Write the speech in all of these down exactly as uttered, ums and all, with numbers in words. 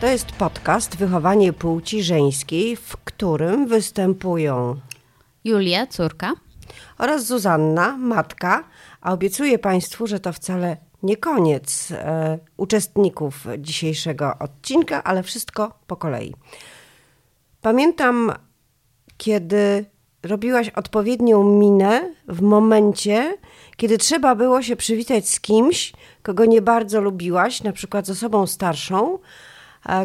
To jest podcast Wychowanie płci żeńskiej, w którym występują Julia, córka, oraz Zuzanna, matka, a obiecuję Państwu, że to wcale nie koniec e, uczestników dzisiejszego odcinka, ale wszystko po kolei. Pamiętam, kiedy robiłaś odpowiednią minę w momencie, kiedy trzeba było się przywitać z kimś, kogo nie bardzo lubiłaś, na przykład z osobą starszą,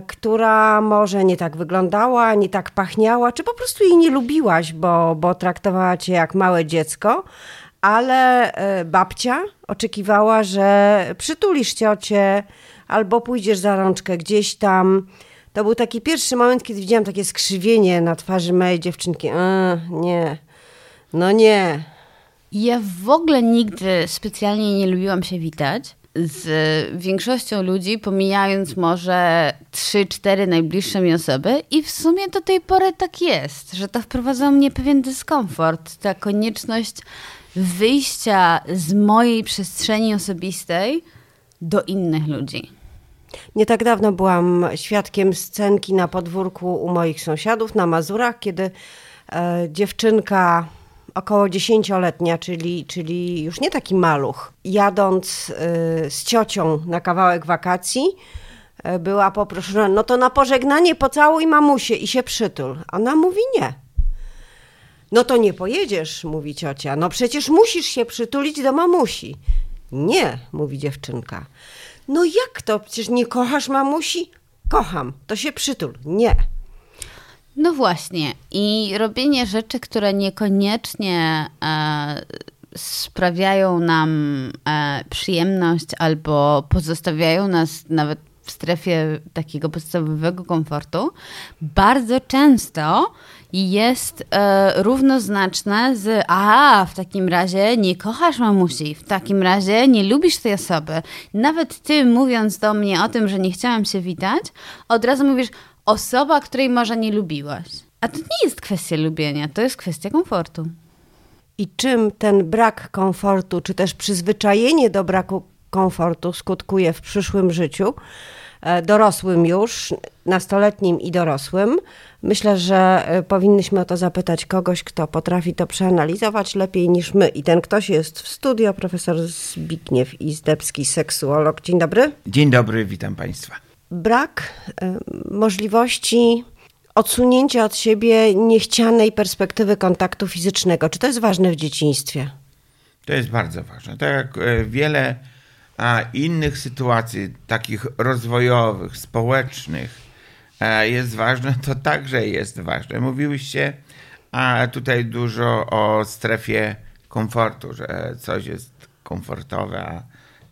która może nie tak wyglądała, nie tak pachniała, czy po prostu jej nie lubiłaś, bo, bo traktowała cię jak małe dziecko, ale babcia oczekiwała, że przytulisz ciocię albo pójdziesz za rączkę gdzieś tam. To był taki pierwszy moment, kiedy widziałam takie skrzywienie na twarzy mojej dziewczynki. E, nie, no nie. Ja w ogóle nigdy specjalnie nie lubiłam się witać z większością ludzi, pomijając może trzy cztery najbliższe mi osoby, i w sumie do tej pory tak jest, że to wprowadza mnie pewien dyskomfort, ta konieczność wyjścia z mojej przestrzeni osobistej do innych ludzi. Nie tak dawno byłam świadkiem scenki na podwórku u moich sąsiadów na Mazurach, kiedy e, dziewczynka około dziesięcioletnia, czyli, czyli już nie taki maluch, jadąc e, z ciocią na kawałek wakacji, e, była poproszona, no to na pożegnanie pocałuj mamusię i się przytul. Ona mówi nie. No to nie pojedziesz, mówi ciocia, no przecież musisz się przytulić do mamusi. Nie, mówi dziewczynka. No jak to? Przecież nie kochasz mamusi? Kocham, to się przytul. Nie. No właśnie. I robienie rzeczy, które niekoniecznie e, sprawiają nam e, przyjemność albo pozostawiają nas nawet w strefie takiego podstawowego komfortu, bardzo często jest e, równoznaczne z a, w takim razie nie kochasz mamusi, w takim razie nie lubisz tej osoby. Nawet ty, mówiąc do mnie o tym, że nie chciałam się witać, od razu mówisz osoba, której może nie lubiłaś. A to nie jest kwestia lubienia, to jest kwestia komfortu. I czym ten brak komfortu, czy też przyzwyczajenie do braku komfortu skutkuje w przyszłym życiu, dorosłym już, nastoletnim i dorosłym. Myślę, że powinnyśmy o to zapytać kogoś, kto potrafi to przeanalizować lepiej niż my. I ten ktoś jest w studio, profesor Zbigniew Izdebski, seksuolog. Dzień dobry. Dzień dobry, witam Państwa. Brak y, możliwości odsunięcia od siebie niechcianej perspektywy kontaktu fizycznego. Czy to jest ważne w dzieciństwie? To jest bardzo ważne. Tak jak y, wiele a innych sytuacji, takich rozwojowych, społecznych, jest ważne, to także jest ważne. Mówiłyście a tutaj dużo o strefie komfortu, że coś jest komfortowe, a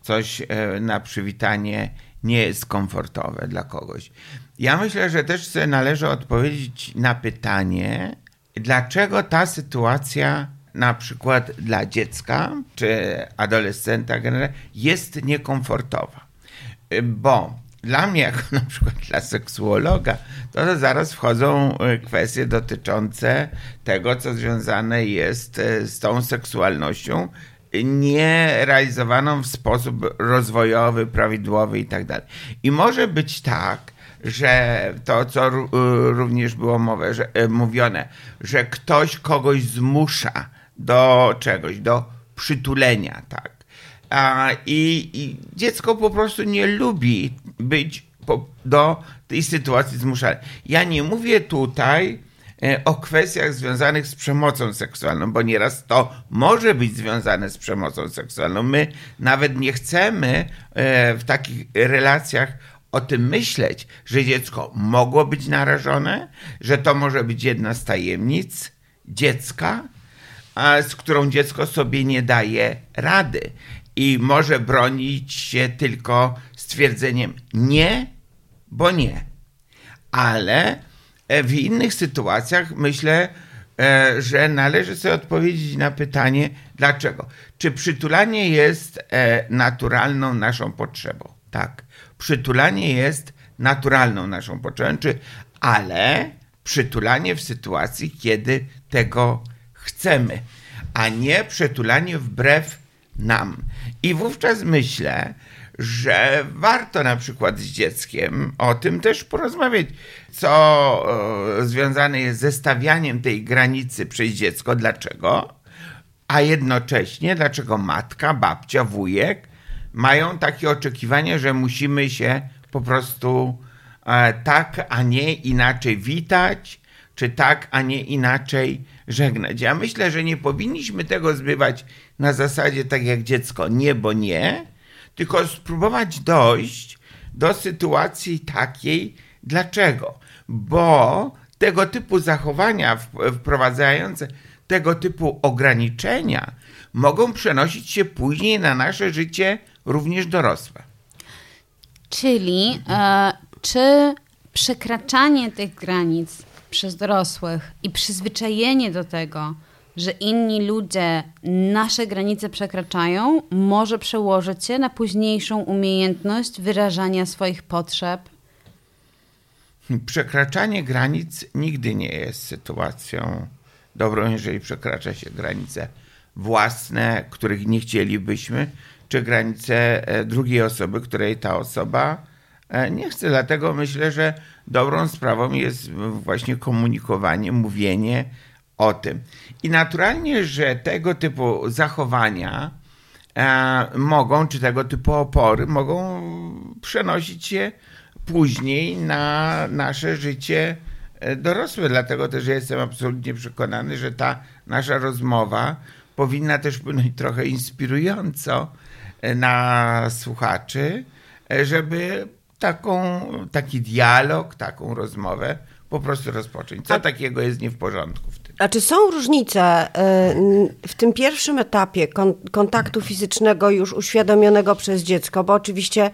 coś na przywitanie nie jest komfortowe dla kogoś. Ja myślę, że też sobie należy odpowiedzieć na pytanie, dlaczego ta sytuacja na przykład dla dziecka czy adolescenta generalnie jest niekomfortowa. Bo dla mnie, jako na przykład dla seksuologa, to zaraz wchodzą kwestie dotyczące tego, co związane jest z tą seksualnością nierealizowaną w sposób rozwojowy, prawidłowy i tak dalej. I może być tak, że to, co również było mowę, że, mówione, że ktoś kogoś zmusza do czegoś, do przytulenia, tak. A, i, i dziecko po prostu nie lubi być po, do tej sytuacji zmuszane. Ja nie mówię tutaj e, o kwestiach związanych z przemocą seksualną, bo nieraz to może być związane z przemocą seksualną. My nawet nie chcemy e, w takich relacjach o tym myśleć, że dziecko mogło być narażone, że to może być jedna z tajemnic dziecka, z którą dziecko sobie nie daje rady i może bronić się tylko stwierdzeniem nie, bo nie. Ale w innych sytuacjach myślę, że należy sobie odpowiedzieć na pytanie, dlaczego. Czy przytulanie jest naturalną naszą potrzebą? Tak, przytulanie jest naturalną naszą potrzebą, czy, ale przytulanie w sytuacji, kiedy tego chcemy, a nie przytulanie wbrew nam. I wówczas myślę, że warto na przykład z dzieckiem o tym też porozmawiać, co związane jest ze stawianiem tej granicy przez dziecko, dlaczego, a jednocześnie dlaczego matka, babcia, wujek mają takie oczekiwania, że musimy się po prostu tak, a nie inaczej witać, czy tak, a nie inaczej żegnać. Ja myślę, że nie powinniśmy tego zbywać na zasadzie tak jak dziecko nie, bo nie, tylko spróbować dojść do sytuacji takiej, dlaczego? Bo tego typu zachowania wprowadzające tego typu ograniczenia mogą przenosić się później na nasze życie również dorosłe. Czyli e, czy przekraczanie tych granic przez dorosłych i przyzwyczajenie do tego, że inni ludzie nasze granice przekraczają, może przełożyć się na późniejszą umiejętność wyrażania swoich potrzeb? Przekraczanie granic nigdy nie jest sytuacją dobrą, jeżeli przekracza się granice własne, których nie chcielibyśmy, czy granice drugiej osoby, której ta osoba nie chce. Dlatego myślę, że dobrą sprawą jest właśnie komunikowanie, mówienie o tym. I naturalnie, że tego typu zachowania mogą, czy tego typu opory mogą przenosić się później na nasze życie dorosłe. Dlatego też ja jestem absolutnie przekonany, że ta nasza rozmowa powinna też płynąć trochę inspirująco na słuchaczy, żeby taką, taki dialog, taką rozmowę po prostu rozpocząć. Co takiego jest nie w porządku w tym? A czy są różnice w tym pierwszym etapie kontaktu fizycznego już uświadomionego przez dziecko? Bo oczywiście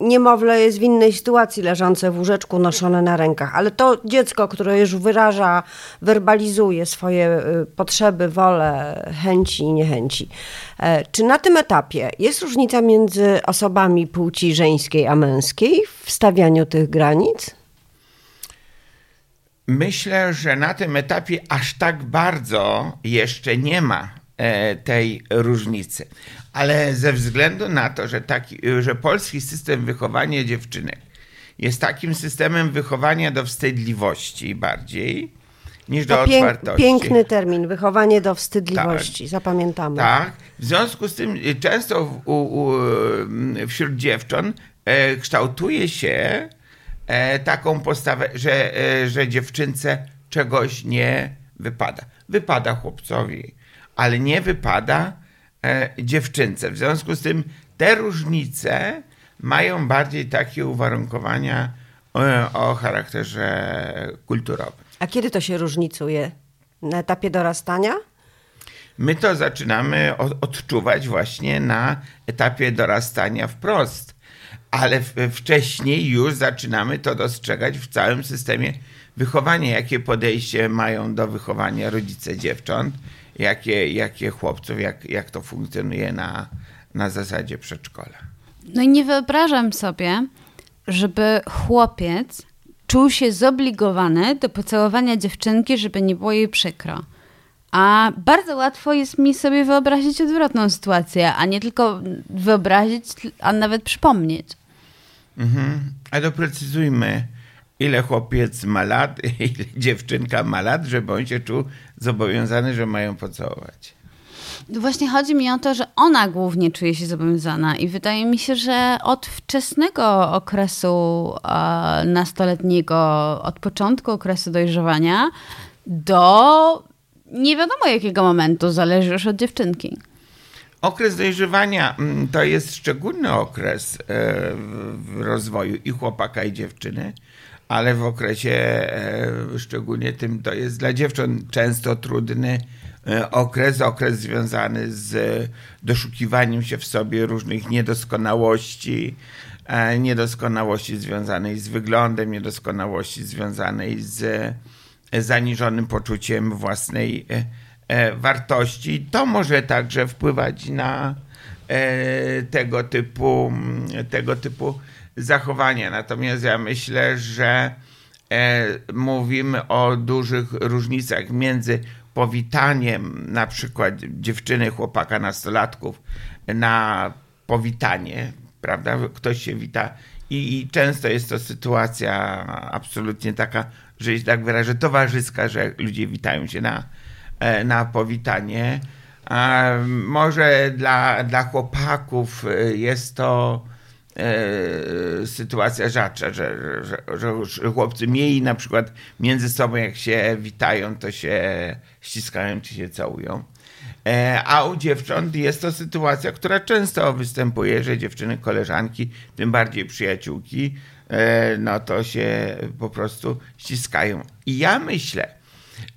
niemowlę jest w innej sytuacji, leżące w łóżeczku, noszone na rękach. Ale to dziecko, które już wyraża, werbalizuje swoje potrzeby, wolę, chęci i niechęci. Czy na tym etapie jest różnica między osobami płci żeńskiej a męskiej w stawianiu tych granic? Myślę, że na tym etapie aż tak bardzo jeszcze nie ma tej różnicy. Ale ze względu na to, że, taki, że polski system wychowania dziewczynek jest takim systemem wychowania do wstydliwości bardziej niż to do pięk, otwartości. Piękny termin, wychowanie do wstydliwości, tak, zapamiętamy. Tak. W związku z tym często w, u, u, wśród dziewcząt e, kształtuje się E, taką postawę, że, e, że dziewczynce czegoś nie wypada. Wypada chłopcowi, ale nie wypada e, dziewczynce. W związku z tym te różnice mają bardziej takie uwarunkowania e, o charakterze kulturowym. A kiedy to się różnicuje? Na etapie dorastania? My to zaczynamy odczuwać właśnie na etapie dorastania wprost. Ale wcześniej już zaczynamy to dostrzegać w całym systemie wychowania, jakie podejście mają do wychowania rodzice dziewcząt, jakie, jakie chłopców, jak, jak to funkcjonuje na, na zasadzie przedszkola. No i nie wyobrażam sobie, żeby chłopiec czuł się zobligowany do pocałowania dziewczynki, żeby nie było jej przykro. A bardzo łatwo jest mi sobie wyobrazić odwrotną sytuację, a nie tylko wyobrazić, a nawet przypomnieć. Mhm. A doprecyzujmy, ile chłopiec ma lat, ile dziewczynka ma lat, żeby on się czuł zobowiązany, że mają pocałować. Właśnie chodzi mi o to, że ona głównie czuje się zobowiązana i wydaje mi się, że od wczesnego okresu nastoletniego, od początku okresu dojrzewania do nie wiadomo jakiego momentu, zależy już od dziewczynki. Okres dojrzewania to jest szczególny okres w rozwoju i chłopaka, i dziewczyny, ale w okresie szczególnie tym to jest dla dziewcząt często trudny okres, okres związany z doszukiwaniem się w sobie różnych niedoskonałości, niedoskonałości związanej z wyglądem, niedoskonałości związanej z zaniżonym poczuciem własnej wartości. To może także wpływać na tego typu, tego typu zachowania. Natomiast ja myślę, że mówimy o dużych różnicach między powitaniem na przykład dziewczyny, chłopaka, nastolatków na powitanie prawda? Ktoś się wita i, i często jest to sytuacja absolutnie taka, że się tak wyrażę, towarzyska, że ludzie witają się na, na powitanie. A może dla, dla chłopaków jest to e, sytuacja rzadsza, że, że, że chłopcy mieli na przykład między sobą, jak się witają, to się ściskają czy się całują. E, a u dziewcząt jest to sytuacja, która często występuje, że dziewczyny, koleżanki, tym bardziej przyjaciółki, e, no to się po prostu ściskają. I ja myślę,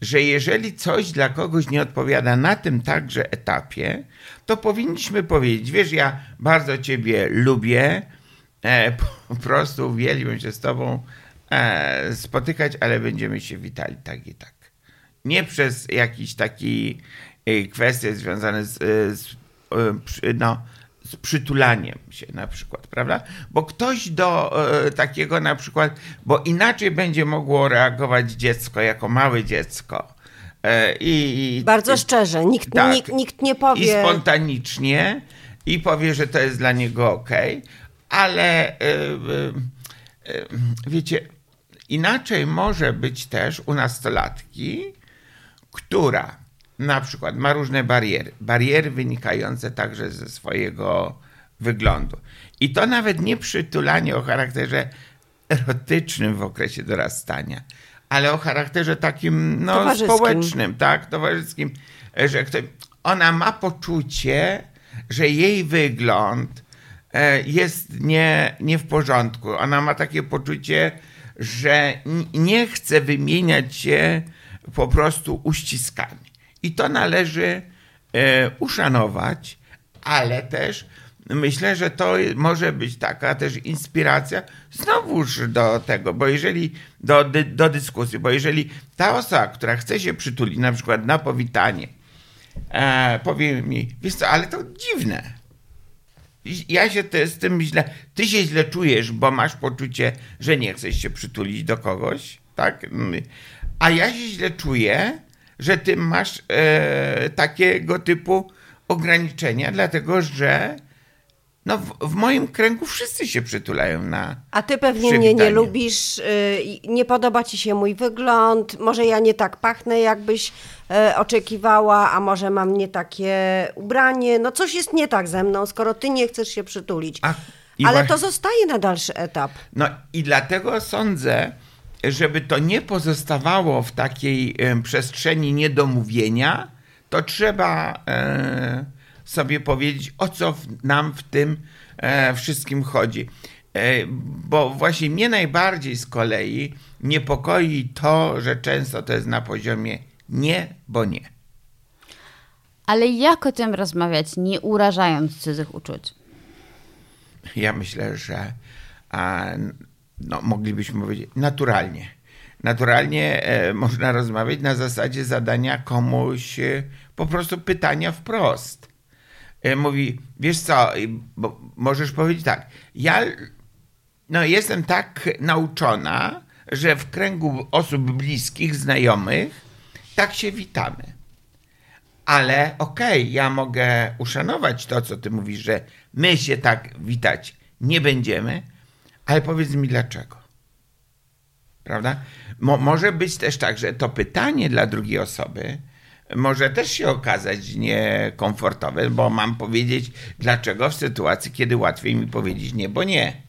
że jeżeli coś dla kogoś nie odpowiada na tym także etapie, to powinniśmy powiedzieć, wiesz, ja bardzo ciebie lubię, e, po prostu uwielbiam się z tobą e, spotykać, ale będziemy się witali tak i tak. Nie przez jakiś taki e, kwestie związane z, z, e, no, z przytulaniem się na przykład, prawda? Bo ktoś do e, takiego na przykład, bo inaczej będzie mogło reagować dziecko jako małe dziecko. E, i, Bardzo i, szczerze, nikt, tak, nikt, nikt nie powie. I spontanicznie i powie, że to jest dla niego okej, ale e, e, wiecie, inaczej może być też u nastolatki, która na przykład ma różne bariery. Bariery wynikające także ze swojego wyglądu. I to nawet nie przytulanie o charakterze erotycznym w okresie dorastania, ale o charakterze takim no, społecznym, tak, towarzyskim, że ktoś, ona ma poczucie, że jej wygląd jest nie, nie w porządku. Ona ma takie poczucie, że nie chce wymieniać się po prostu uściskami. I to należy e, uszanować, ale też myślę, że to może być taka też inspiracja znowuż do tego, bo jeżeli do, dy, do dyskusji, bo jeżeli ta osoba, która chce się przytulić na przykład na powitanie, e, powie mi, wiesz co, ale to dziwne. Ja się te, z tym źle, ty się źle czujesz, bo masz poczucie, że nie chcesz się przytulić do kogoś, tak? A ja się źle czuję, że ty masz e, takiego typu ograniczenia, dlatego że no, w, w moim kręgu wszyscy się przytulają na A ty pewnie mnie nie lubisz, y, nie podoba ci się mój wygląd, może ja nie tak pachnę, jakbyś y, oczekiwała, a może mam nie takie ubranie, no coś jest nie tak ze mną, skoro ty nie chcesz się przytulić. Ach, Ale właśnie... to zostaje na dalszy etap. No i dlatego sądzę, żeby to nie pozostawało w takiej y, przestrzeni niedomówienia, to trzeba y, sobie powiedzieć, o co w, nam w tym y, wszystkim chodzi. Y, bo właśnie mnie najbardziej z kolei niepokoi to, że często to jest na poziomie nie, bo nie. Ale jak o tym rozmawiać, nie urażając cudzych uczuć? Ja myślę, że... A, No, moglibyśmy powiedzieć, naturalnie. Naturalnie e, można rozmawiać na zasadzie zadania komuś e, po prostu pytania wprost. E, mówi, wiesz co, bo możesz powiedzieć tak, ja no, jestem tak nauczona, że w kręgu osób bliskich, znajomych, tak się witamy. Ale okej, okay, ja mogę uszanować to, co ty mówisz, że my się tak witać nie będziemy, ale powiedz mi dlaczego, prawda? Mo- może być też tak, że to pytanie dla drugiej osoby może też się okazać niekomfortowe, bo mam powiedzieć dlaczego w sytuacji, kiedy łatwiej mi powiedzieć nie, bo nie.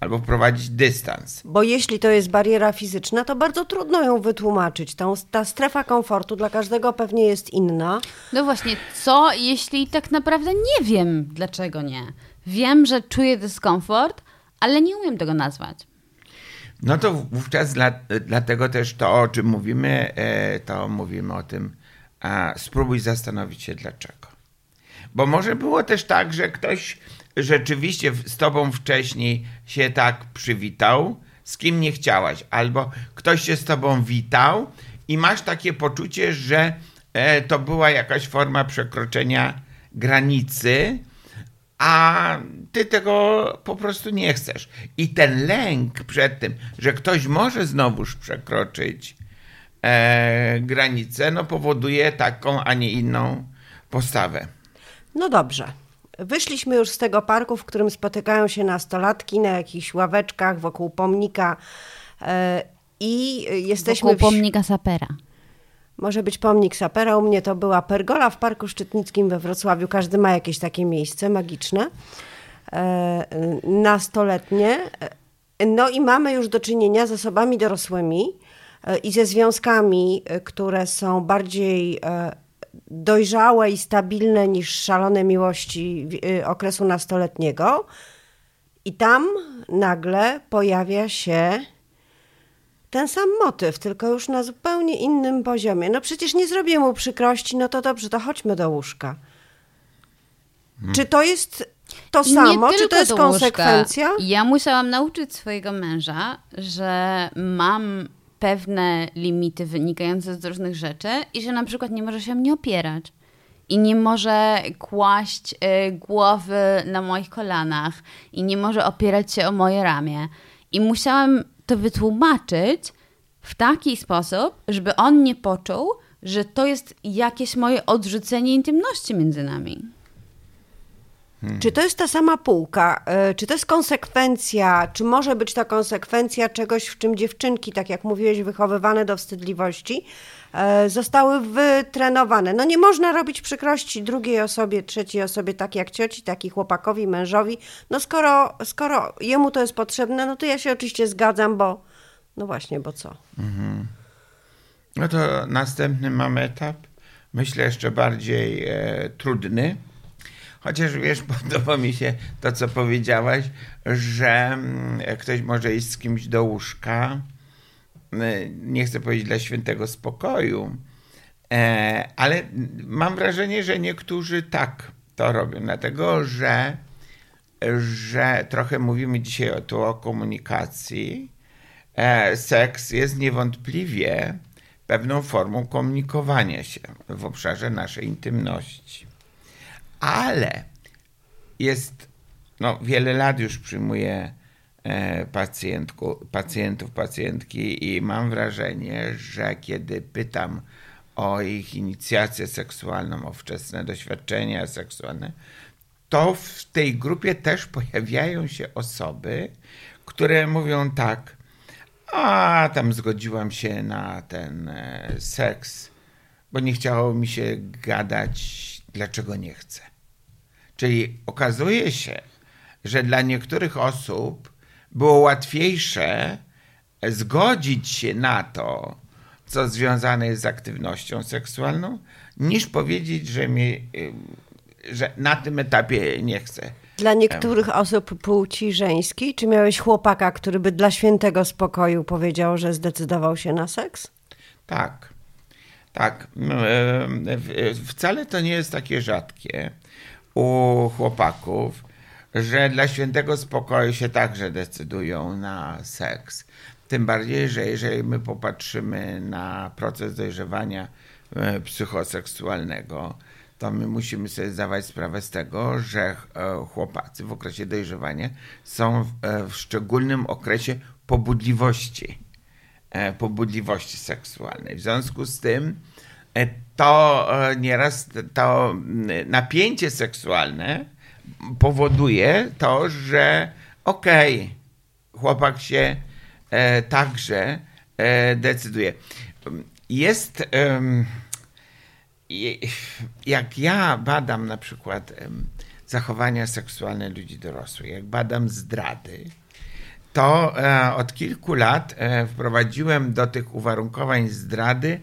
Albo wprowadzić dystans. Bo jeśli to jest bariera fizyczna, to bardzo trudno ją wytłumaczyć. Tą, ta strefa komfortu dla każdego pewnie jest inna. No właśnie, co jeśli tak naprawdę nie wiem, dlaczego nie? Wiem, że czuję dyskomfort, ale nie umiem tego nazwać. No to wówczas dla, dlatego też to, o czym mówimy, to mówimy o tym, a spróbuj zastanowić się dlaczego. Bo może było też tak, że ktoś rzeczywiście z tobą wcześniej się tak przywitał, z kim nie chciałaś, albo ktoś się z tobą witał i masz takie poczucie, że to była jakaś forma przekroczenia granicy, a ty tego po prostu nie chcesz. I ten lęk przed tym, że ktoś może znowuż przekroczyć e, granicę, no powoduje taką, a nie inną postawę. No dobrze. Wyszliśmy już z tego parku, w którym spotykają się nastolatki na jakichś ławeczkach wokół pomnika i jesteśmy... Wokół pomnika sapera. Może być pomnik sapera, u mnie to była pergola w Parku Szczytnickim we Wrocławiu. Każdy ma jakieś takie miejsce magiczne, nastoletnie. No i mamy już do czynienia z osobami dorosłymi i ze związkami, które są bardziej dojrzałe i stabilne niż szalone miłości okresu nastoletniego. I tam nagle pojawia się ten sam motyw, tylko już na zupełnie innym poziomie. No przecież nie zrobię mu przykrości, no to dobrze, to chodźmy do łóżka. Hmm. Czy to jest to samo? Czy to jest konsekwencja? Ja musiałam nauczyć swojego męża, że mam pewne limity wynikające z różnych rzeczy i że na przykład nie może się mnie opierać i nie może kłaść y, głowy na moich kolanach i nie może opierać się o moje ramię. I musiałam to wytłumaczyć w taki sposób, żeby on nie poczuł, że to jest jakieś moje odrzucenie intymności między nami. Hmm. Czy to jest ta sama półka? Czy to jest konsekwencja? Czy może być to konsekwencja czegoś, w czym dziewczynki, tak jak mówiłeś, wychowywane do wstydliwości, zostały wytrenowane? No nie można robić przykrości drugiej osobie, trzeciej osobie, tak jak cioci, tak i chłopakowi, mężowi. No skoro, skoro jemu to jest potrzebne, no to ja się oczywiście zgadzam, bo no właśnie, bo co? Mhm. No to następny mamy etap, myślę jeszcze bardziej e, trudny. Chociaż wiesz, podoba mi się to, co powiedziałaś, że ktoś może iść z kimś do łóżka, nie chcę powiedzieć dla świętego spokoju, ale mam wrażenie, że niektórzy tak to robią, dlatego że, że trochę mówimy dzisiaj tu o komunikacji. Seks jest niewątpliwie pewną formą komunikowania się w obszarze naszej intymności. Ale jest, no wiele lat już przyjmuję pacjentku, pacjentów, pacjentki i mam wrażenie, że kiedy pytam o ich inicjację seksualną, o wczesne doświadczenia seksualne, to w tej grupie też pojawiają się osoby, które mówią tak, a tam zgodziłam się na ten seks, bo nie chciało mi się gadać, dlaczego nie chcę. Czyli okazuje się, że dla niektórych osób było łatwiejsze zgodzić się na to, co związane jest z aktywnością seksualną, niż powiedzieć, że, mi, że na tym etapie nie chcę. Dla niektórych osób płci żeńskiej, czy miałeś chłopaka, który by dla świętego spokoju powiedział, że zdecydował się na seks? Tak. Tak, wcale to nie jest takie rzadkie u chłopaków, że dla świętego spokoju się także decydują na seks. Tym bardziej, że jeżeli my popatrzymy na proces dojrzewania psychoseksualnego, to my musimy sobie zdawać sprawę z tego, że chłopacy w okresie dojrzewania są w szczególnym okresie pobudliwości. pobudliwości seksualnej. W związku z tym to nieraz to napięcie seksualne powoduje to, że okej, okay, chłopak się także decyduje. Jest, jak ja badam na przykład zachowania seksualne ludzi dorosłych, jak badam zdrady, to e, od kilku lat e, wprowadziłem do tych uwarunkowań zdrady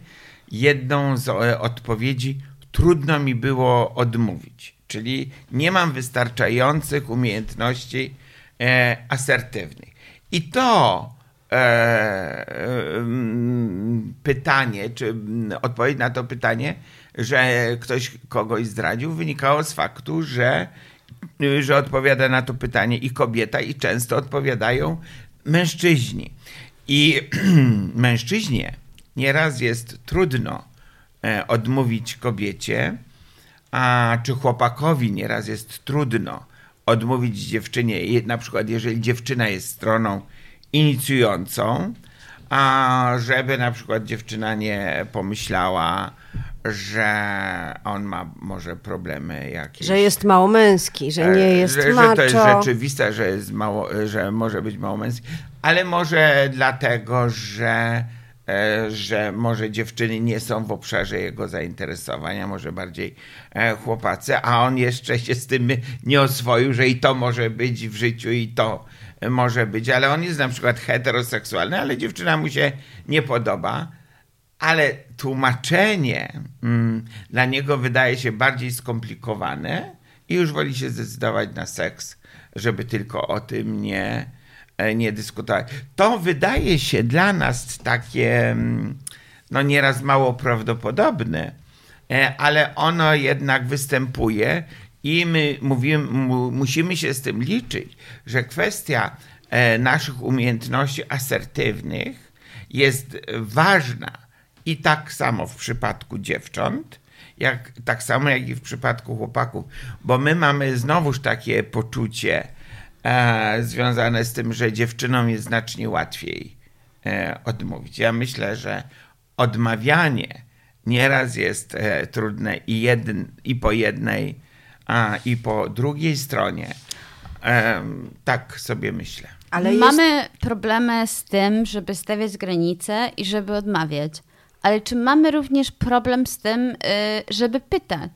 jedną z e, odpowiedzi, trudno mi było odmówić, czyli nie mam wystarczających umiejętności e, asertywnych. I to e, e, pytanie, czy odpowiedź na to pytanie, że ktoś kogoś zdradził, wynikało z faktu, że że odpowiada na to pytanie i kobieta, i często odpowiadają mężczyźni. I mężczyźnie nieraz jest trudno odmówić kobiecie, a czy chłopakowi nieraz jest trudno odmówić dziewczynie, na przykład jeżeli dziewczyna jest stroną inicjującą, a żeby na przykład dziewczyna nie pomyślała, że on ma może problemy jakieś. Że jest małomęski, że nie jest że, macho. Że to jest rzeczywiste, że, jest mało, że może być małomęski, ale może dlatego, że, że może dziewczyny nie są w obszarze jego zainteresowania, może bardziej chłopacy, a on jeszcze się z tym nie oswoił, że i to może być w życiu i to może być, ale on jest na przykład heteroseksualny, ale dziewczyna mu się nie podoba. Ale tłumaczenie mm, dla niego wydaje się bardziej skomplikowane i już woli się zdecydować na seks, żeby tylko o tym nie, nie dyskutować. To wydaje się dla nas takie no nieraz mało prawdopodobne, ale ono jednak występuje i my mówimy, mu, musimy się z tym liczyć, że kwestia naszych umiejętności asertywnych jest ważna. I tak samo w przypadku dziewcząt, jak, tak samo jak i w przypadku chłopaków, bo my mamy znowuż takie poczucie e, związane z tym, że dziewczynom jest znacznie łatwiej e, odmówić. Ja myślę, że odmawianie nieraz jest e, trudne i, jedyn, i po jednej, a, i po drugiej stronie. E, tak sobie myślę. Ale mamy jest... problemy z tym, żeby stawiać granice i żeby odmawiać. Ale czy mamy również problem z tym, żeby pytać?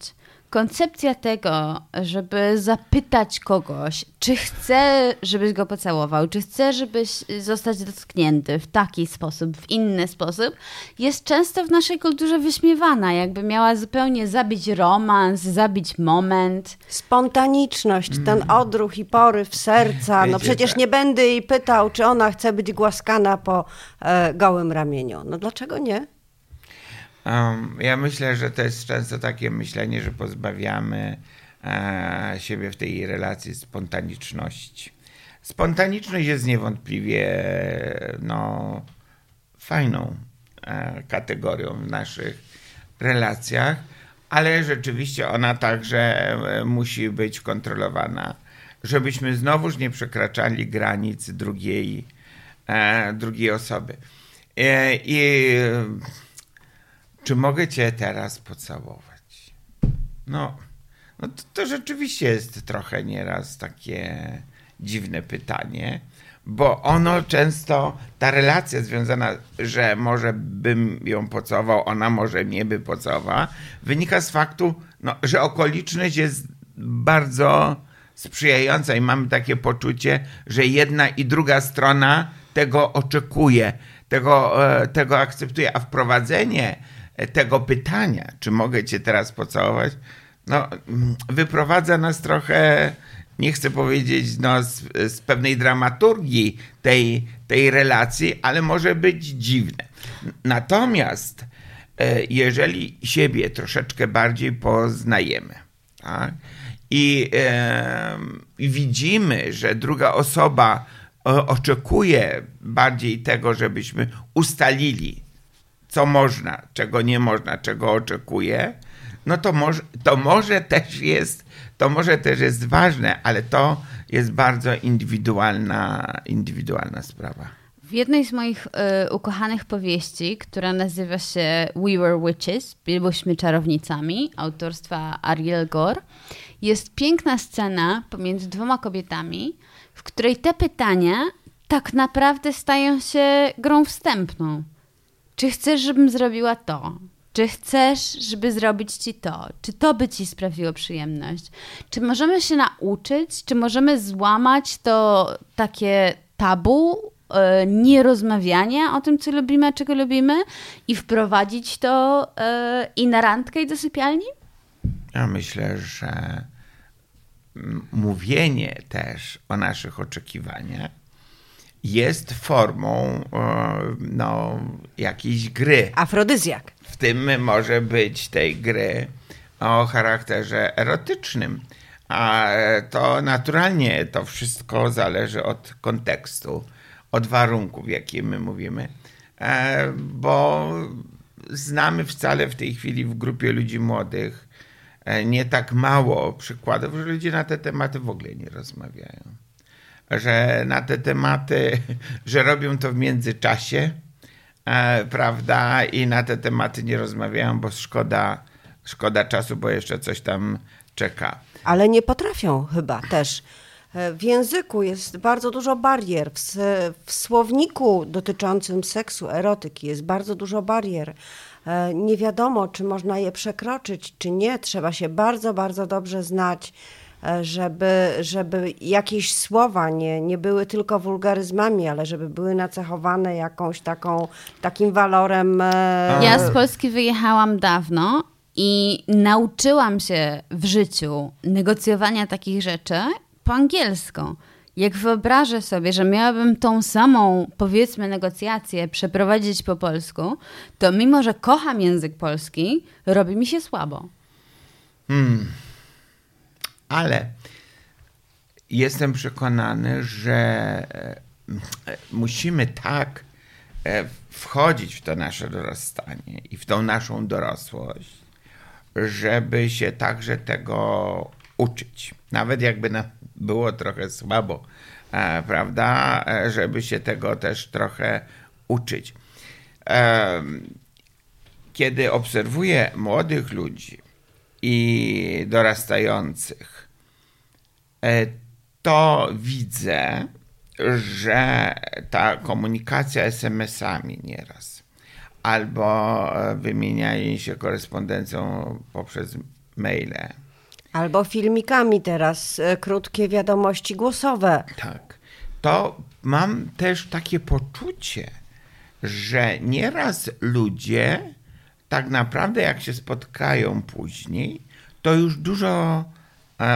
Koncepcja tego, żeby zapytać kogoś, czy chce, żebyś go pocałował, czy chce, żebyś zostać dotknięty w taki sposób, w inny sposób, jest często w naszej kulturze wyśmiewana, jakby miała zupełnie zabić romans, zabić moment. Spontaniczność, mm. ten odruch i poryw serca. No przecież nie będę jej pytał, czy ona chce być głaskana po e, gołym ramieniu. No dlaczego nie? Ja myślę, że to jest często takie myślenie, że pozbawiamy siebie w tej relacji spontaniczności. Spontaniczność jest niewątpliwie no, fajną kategorią w naszych relacjach, ale rzeczywiście ona także musi być kontrolowana, żebyśmy znowuż nie przekraczali granic drugiej, drugiej osoby. I czy mogę cię teraz pocałować? No, no to, to rzeczywiście jest trochę nieraz takie dziwne pytanie, bo ono często, ta relacja związana, że może bym ją pocałował, ona może mnie by pocałowała, wynika z faktu, no, że okoliczność jest bardzo sprzyjająca i mamy takie poczucie, że jedna i druga strona tego oczekuje, tego, tego akceptuje, a wprowadzenie tego pytania, czy mogę cię teraz pocałować, no, wyprowadza nas trochę, nie chcę powiedzieć, no, z, z pewnej dramaturgii tej, tej relacji, ale może być dziwne. Natomiast jeżeli siebie troszeczkę bardziej poznajemy, tak, i e, widzimy, że druga osoba oczekuje bardziej tego, żebyśmy ustalili, co można, czego nie można, czego oczekuje, no to może, to może też jest, to może też jest ważne, ale to jest bardzo indywidualna, indywidualna sprawa. W jednej z moich y, ukochanych powieści, która nazywa się We Were Witches, Byłyśmy Czarownicami, autorstwa Ariel Gore, jest piękna scena pomiędzy dwoma kobietami, w której te pytania tak naprawdę stają się grą wstępną. Czy chcesz, żebym zrobiła to? Czy chcesz, żeby zrobić ci to? Czy to by ci sprawiło przyjemność? Czy możemy się nauczyć? Czy możemy złamać to takie tabu, yy, nierozmawiania o tym, co lubimy, a czego lubimy i wprowadzić to yy, i na randkę, i do sypialni? Ja myślę, że mówienie też o naszych oczekiwaniach jest formą no, jakiejś gry. Afrodyzjak. W tym może być tej gry o charakterze erotycznym. A to naturalnie to wszystko zależy od kontekstu, od warunków, jakie my mówimy. Bo znamy wcale w tej chwili w grupie ludzi młodych nie tak mało przykładów, że ludzie na te tematy w ogóle nie rozmawiają. Że na te tematy, że robią to w międzyczasie, e, prawda, i na te tematy nie rozmawiają, bo szkoda, szkoda czasu, bo jeszcze coś tam czeka. Ale nie potrafią chyba też. W języku jest bardzo dużo barier, w, w słowniku dotyczącym seksu, erotyki jest bardzo dużo barier. Nie wiadomo, czy można je przekroczyć, czy nie. Trzeba się bardzo, bardzo dobrze znać, żeby, żeby jakieś słowa nie, nie były tylko wulgaryzmami, ale żeby były nacechowane jakąś taką, takim walorem. Ja z Polski wyjechałam dawno i nauczyłam się w życiu negocjowania takich rzeczy po angielsku. Jak wyobrażę sobie, że miałabym tą samą, powiedzmy, negocjację przeprowadzić po polsku, to mimo, że kocham język polski, robi mi się słabo. Hmm. Ale jestem przekonany, że musimy tak wchodzić w to nasze dorastanie i w tą naszą dorosłość, żeby się także tego uczyć. Nawet jakby nam było trochę słabo, e, prawda, e, żeby się tego też trochę uczyć. E, kiedy obserwuję młodych ludzi i dorastających, e, to widzę, że ta komunikacja es em esami nieraz, albo wymienianie się korespondencją poprzez maile, albo filmikami teraz, krótkie wiadomości głosowe. Tak. To mam też takie poczucie, że nieraz ludzie tak naprawdę jak się spotkają później, to już dużo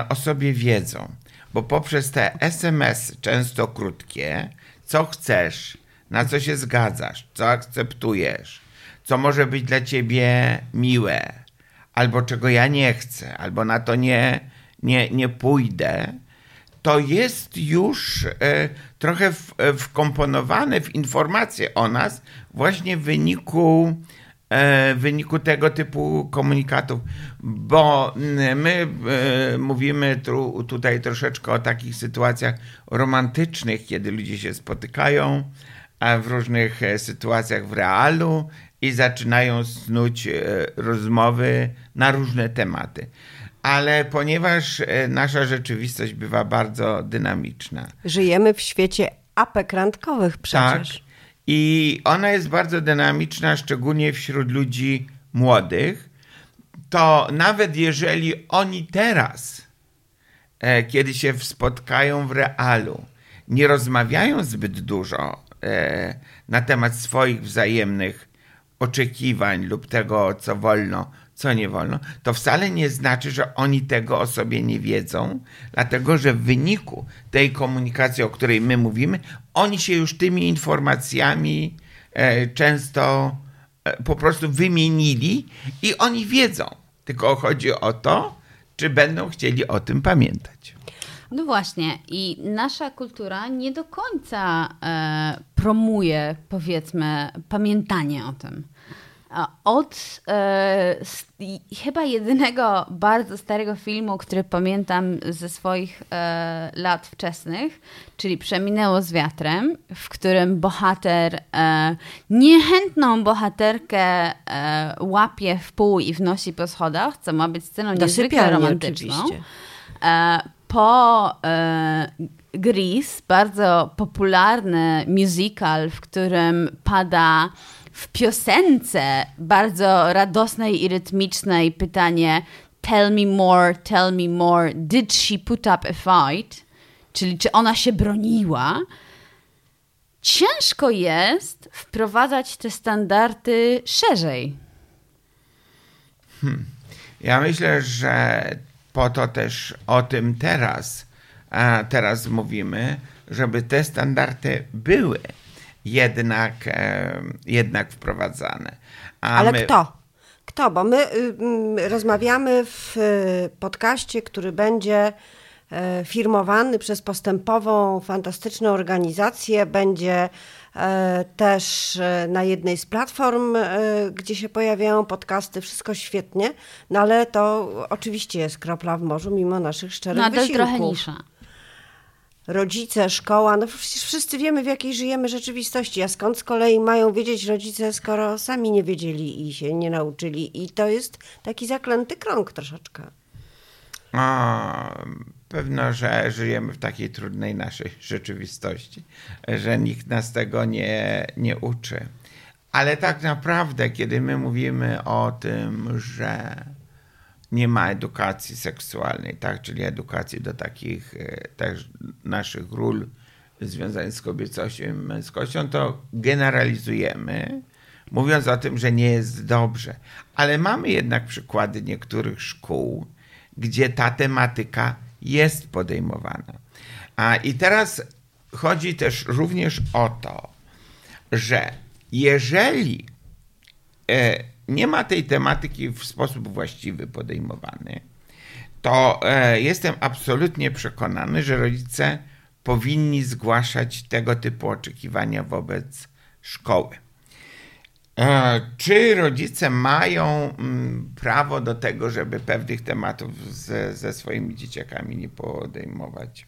o sobie wiedzą. Bo poprzez te es em esy, często krótkie, co chcesz, na co się zgadzasz, co akceptujesz, co może być dla ciebie miłe, albo czego ja nie chcę, albo na to nie, nie, nie pójdę, to jest już y, trochę w, wkomponowane w informacje o nas właśnie w wyniku, y, wyniku tego typu komunikatów. Bo my y, mówimy tu, tutaj troszeczkę o takich sytuacjach romantycznych, kiedy ludzie się spotykają a w różnych sytuacjach w realu, i zaczynają snuć rozmowy na różne tematy. Ale ponieważ nasza rzeczywistość bywa bardzo dynamiczna. Żyjemy w świecie apek randkowych przecież. Tak. I ona jest bardzo dynamiczna, szczególnie wśród ludzi młodych. To nawet jeżeli oni teraz, kiedy się spotkają w realu, nie rozmawiają zbyt dużo na temat swoich wzajemnych oczekiwań lub tego, co wolno, co nie wolno, to wcale nie znaczy, że oni tego o sobie nie wiedzą, dlatego że w wyniku tej komunikacji, o której my mówimy, oni się już tymi informacjami e, często e, po prostu wymienili i oni wiedzą. Tylko chodzi o to, czy będą chcieli o tym pamiętać. No właśnie, i nasza kultura nie do końca e, promuje, powiedzmy, pamiętanie o tym. Od e, z, chyba jedynego bardzo starego filmu, który pamiętam ze swoich e, lat wczesnych, czyli Przeminęło z wiatrem, w którym bohater e, niechętną bohaterkę e, łapie w pół i wnosi po schodach, co ma być sceną niezwykle romantyczną. Po e, Grease, bardzo popularny musical, w którym pada w piosence bardzo radosnej i rytmicznej pytanie tell me more, tell me more, did she put up a fight? Czyli czy ona się broniła? Ciężko jest wprowadzać te standardy szerzej. Hmm. Ja myślę, że po to też o tym teraz, teraz mówimy, żeby te standardy były jednak, jednak wprowadzane. A Ale my... kto? Kto? Bo my rozmawiamy w podcaście, który będzie firmowany przez postępową, fantastyczną organizację. Będzie też na jednej z platform, gdzie się pojawiają podcasty, wszystko świetnie, no ale to oczywiście jest kropla w morzu mimo naszych szczerych no, wysiłków. No to jest trochę nisza. rodzice, szkoła, no przecież wszyscy wiemy, w jakiej żyjemy rzeczywistości, a skąd z kolei mają wiedzieć rodzice, skoro sami nie wiedzieli i się nie nauczyli. I to jest taki zaklęty krąg troszeczkę. A, pewno, że żyjemy w takiej trudnej naszej rzeczywistości, że nikt nas tego nie, nie uczy. Ale tak naprawdę, kiedy my mówimy o tym, że nie ma edukacji seksualnej, tak, czyli edukacji do takich tak, naszych ról związanych z kobiecością i męskością, to generalizujemy, mówiąc o tym, że nie jest dobrze. Ale mamy jednak przykłady niektórych szkół, gdzie ta tematyka jest podejmowana. A i teraz chodzi też również o to, że jeżeli e, nie ma tej tematyki w sposób właściwy podejmowany, to e, jestem absolutnie przekonany, że rodzice powinni zgłaszać tego typu oczekiwania wobec szkoły. E, czy rodzice mają m, prawo do tego, żeby pewnych tematów z, ze swoimi dzieciakami nie podejmować?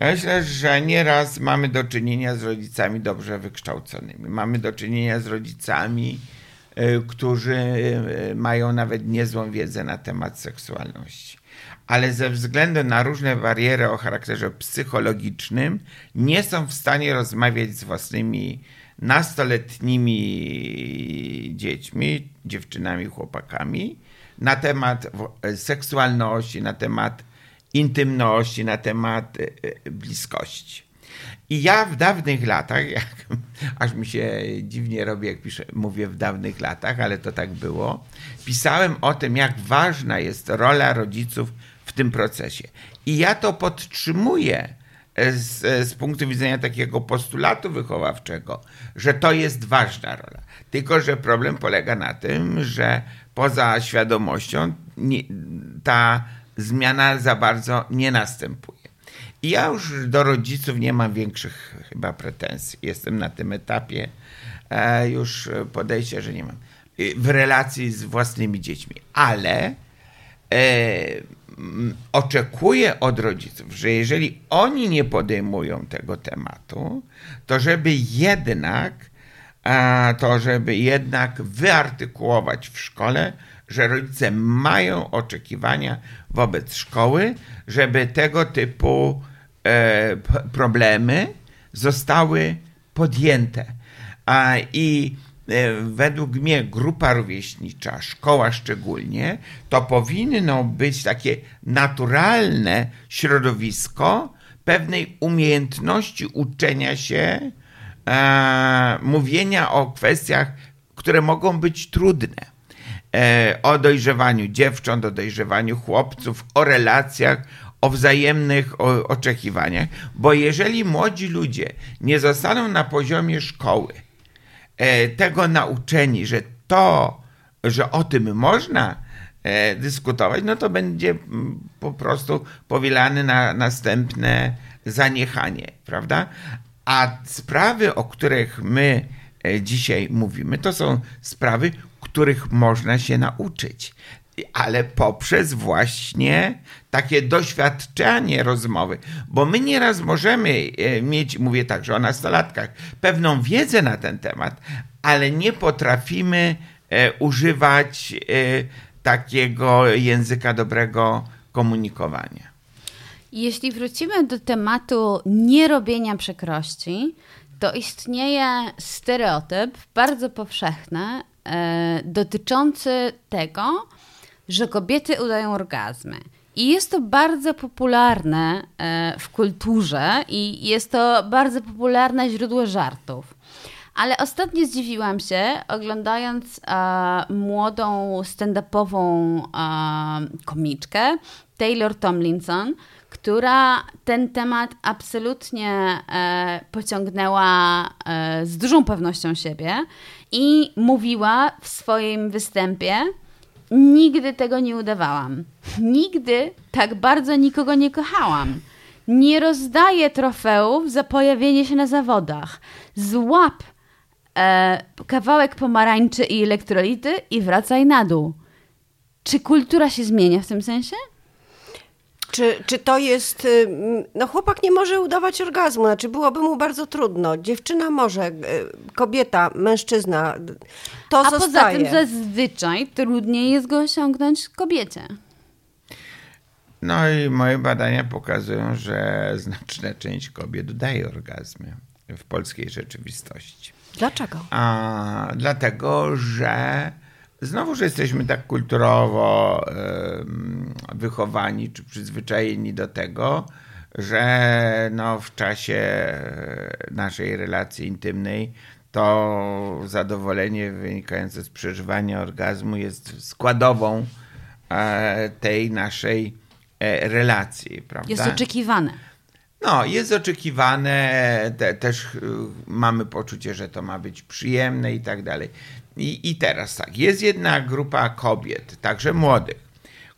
Ja myślę, że nieraz mamy do czynienia z rodzicami dobrze wykształconymi. Mamy do czynienia z rodzicami, którzy mają nawet niezłą wiedzę na temat seksualności. Ale ze względu na różne bariery o charakterze psychologicznym nie są w stanie rozmawiać z własnymi nastoletnimi dziećmi, dziewczynami, chłopakami na temat seksualności, na temat intymności, na temat bliskości. I ja w dawnych latach, jak, aż mi się dziwnie robi, jak piszę, mówię w dawnych latach, ale to tak było, pisałem o tym, jak ważna jest rola rodziców w tym procesie. I ja to podtrzymuję z, z punktu widzenia takiego postulatu wychowawczego, że to jest ważna rola. Tylko że problem polega na tym, że poza świadomością nie, ta zmiana za bardzo nie następuje. I ja już do rodziców nie mam większych chyba pretensji. Jestem na tym etapie e, już podejścia, że nie mam. W relacji z własnymi dziećmi. Ale e, oczekuję od rodziców, że jeżeli oni nie podejmują tego tematu, to żeby jednak e, to żeby jednak wyartykułować w szkole, że rodzice mają oczekiwania wobec szkoły, żeby tego typu e, problemy zostały podjęte. A, I e, według mnie grupa rówieśnicza, szkoła szczególnie, to powinno być takie naturalne środowisko pewnej umiejętności uczenia się, e, mówienia o kwestiach, które mogą być trudne. O dojrzewaniu dziewcząt, o dojrzewaniu chłopców, o relacjach, o wzajemnych oczekiwaniach. Bo jeżeli młodzi ludzie nie zostaną na poziomie szkoły tego nauczeni, że to, że o tym można dyskutować, no to będzie po prostu powielane na następne zaniechanie, prawda? A sprawy, o których my dzisiaj mówimy, to są sprawy, których można się nauczyć, ale poprzez właśnie takie doświadczenie rozmowy, bo my nieraz możemy mieć, mówię także o nastolatkach, pewną wiedzę na ten temat, ale nie potrafimy używać takiego języka dobrego komunikowania. Jeśli wrócimy do tematu nierobienia przykrości, to istnieje stereotyp bardzo powszechny, dotyczący tego, że kobiety udają orgazmy. I jest to bardzo popularne w kulturze i jest to bardzo popularne źródło żartów. Ale ostatnio zdziwiłam się, oglądając e, młodą stand-upową e, komiczkę Taylor Tomlinson, która ten temat absolutnie e, pociągnęła e, z dużą pewnością siebie i mówiła w swoim występie: nigdy tego nie udawałam, nigdy tak bardzo nikogo nie kochałam, nie rozdaję trofeów za pojawienie się na zawodach, złap e, kawałek pomarańczy i elektrolity i wracaj na dół. Czy kultura się zmienia w tym sensie? Czy, czy to jest... No chłopak nie może udawać orgazmu, znaczy byłoby mu bardzo trudno. Dziewczyna może, kobieta, mężczyzna, to A zostaje. A poza tym zazwyczaj trudniej jest go osiągnąć kobiecie. No i moje badania pokazują, że znaczna część kobiet daje orgazmy w polskiej rzeczywistości. Dlaczego? A, dlatego, że znowu, że jesteśmy tak kulturowo y, wychowani czy przyzwyczajeni do tego, że no, w czasie naszej relacji intymnej to zadowolenie wynikające z przeżywania orgazmu jest składową y, tej naszej y, relacji, prawda? Jest oczekiwane. No, jest oczekiwane, te, też y, mamy poczucie, że to ma być przyjemne i tak dalej. I, I teraz tak, jest jedna grupa kobiet, także młodych,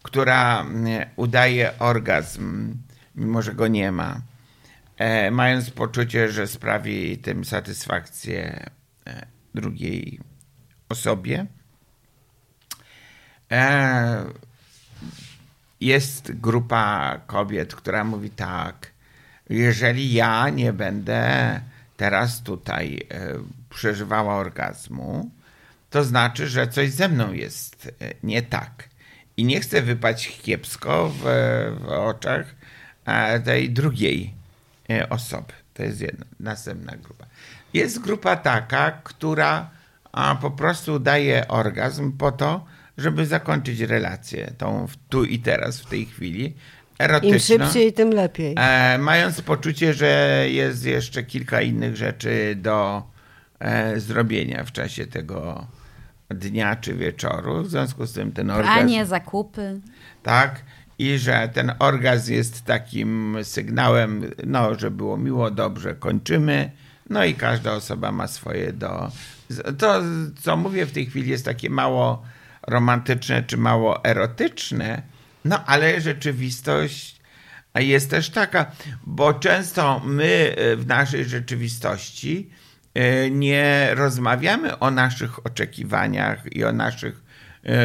która udaje orgazm, mimo że go nie ma, e, mając poczucie, że sprawi tym satysfakcję drugiej osobie. E, jest grupa kobiet, która mówi tak, jeżeli ja nie będę teraz tutaj e, przeżywała orgazmu, to znaczy, że coś ze mną jest nie tak. I nie chcę wypaść kiepsko w, w oczach tej drugiej osoby. To jest jedna, następna grupa. Jest grupa taka, która po prostu daje orgazm po to, żeby zakończyć relację tą tu i teraz, w tej chwili, erotyczną. Im szybciej, tym lepiej. Mając poczucie, że jest jeszcze kilka innych rzeczy do zrobienia w czasie tego dnia czy wieczoru. W związku z tym ten orgazm... Pranie, zakupy. Tak. I że ten orgazm jest takim sygnałem, no, że było miło, dobrze, kończymy. No i każda osoba ma swoje do... To, co mówię w tej chwili, jest takie mało romantyczne czy mało erotyczne, no ale rzeczywistość jest też taka, bo często my w naszej rzeczywistości nie rozmawiamy o naszych oczekiwaniach i o naszych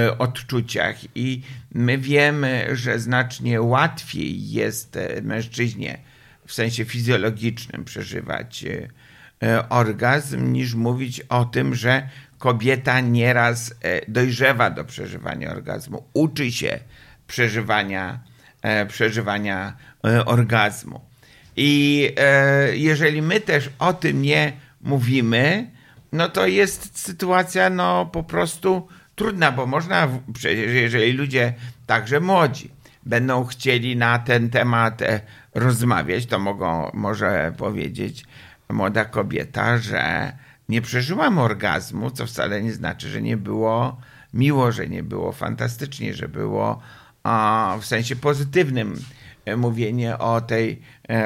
y, odczuciach i my wiemy, że znacznie łatwiej jest mężczyźnie w sensie fizjologicznym przeżywać y, y, orgazm niż mówić o tym, że kobieta nieraz y, dojrzewa do przeżywania orgazmu, uczy się przeżywania, y, przeżywania y, orgazmu. I y, jeżeli my też o tym nie mówimy, no to jest sytuacja no po prostu trudna, bo można, przecież jeżeli ludzie, także młodzi, będą chcieli na ten temat rozmawiać, to mogą, może powiedzieć młoda kobieta, że nie przeżyłam orgazmu, co wcale nie znaczy, że nie było miło, że nie było fantastycznie, że było a, w sensie pozytywnym mówienie o tej,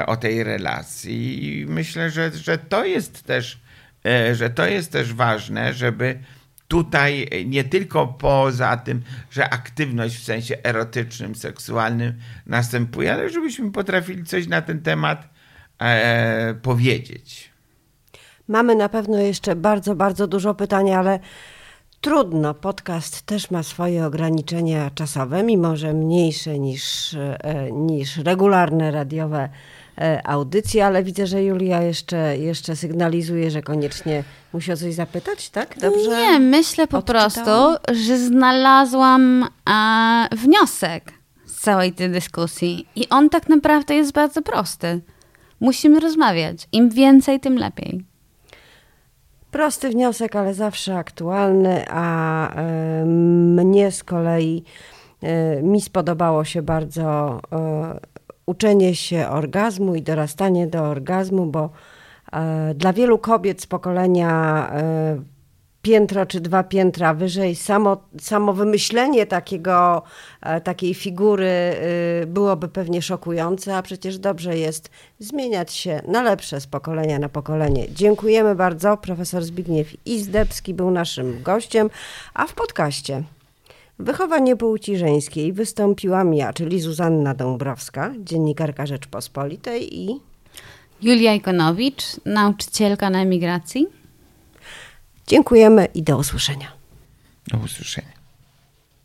o tej relacji i myślę, że, że, to jest też, że to jest też ważne, żeby tutaj nie tylko poza tym, że aktywność w sensie erotycznym, seksualnym następuje, ale żebyśmy potrafili coś na ten temat e, powiedzieć. Mamy na pewno jeszcze bardzo, bardzo dużo pytań, ale trudno, podcast też ma swoje ograniczenia czasowe, mimo że mniejsze niż, niż regularne radiowe audycje, ale widzę, że Julia jeszcze, jeszcze sygnalizuje, że koniecznie musi o coś zapytać, tak? Dobrze? Nie, myślę po odczytałam? prostu, że znalazłam a, wniosek z całej tej dyskusji i on tak naprawdę jest bardzo prosty. Musimy rozmawiać. Im więcej, tym lepiej. Prosty wniosek, ale zawsze aktualny, a y, mnie z kolei, y, mi spodobało się bardzo y, uczenie się orgazmu i dorastanie do orgazmu, bo y, dla wielu kobiet z pokolenia y, piętro czy dwa piętra wyżej, samo, samo wymyślenie takiego, y, takiej figury y, byłoby pewnie szokujące, a przecież dobrze jest zmieniać się na lepsze z pokolenia na pokolenie. Dziękujemy bardzo. Profesor Zbigniew Izdebski był naszym gościem, a w podcaście Wychowanie płci żeńskiej wystąpiłam ja, czyli Zuzanna Dąbrowska, dziennikarka Rzeczpospolitej i... Julia Ikonowicz, nauczycielka na emigracji. Dziękujemy i do usłyszenia. Do usłyszenia.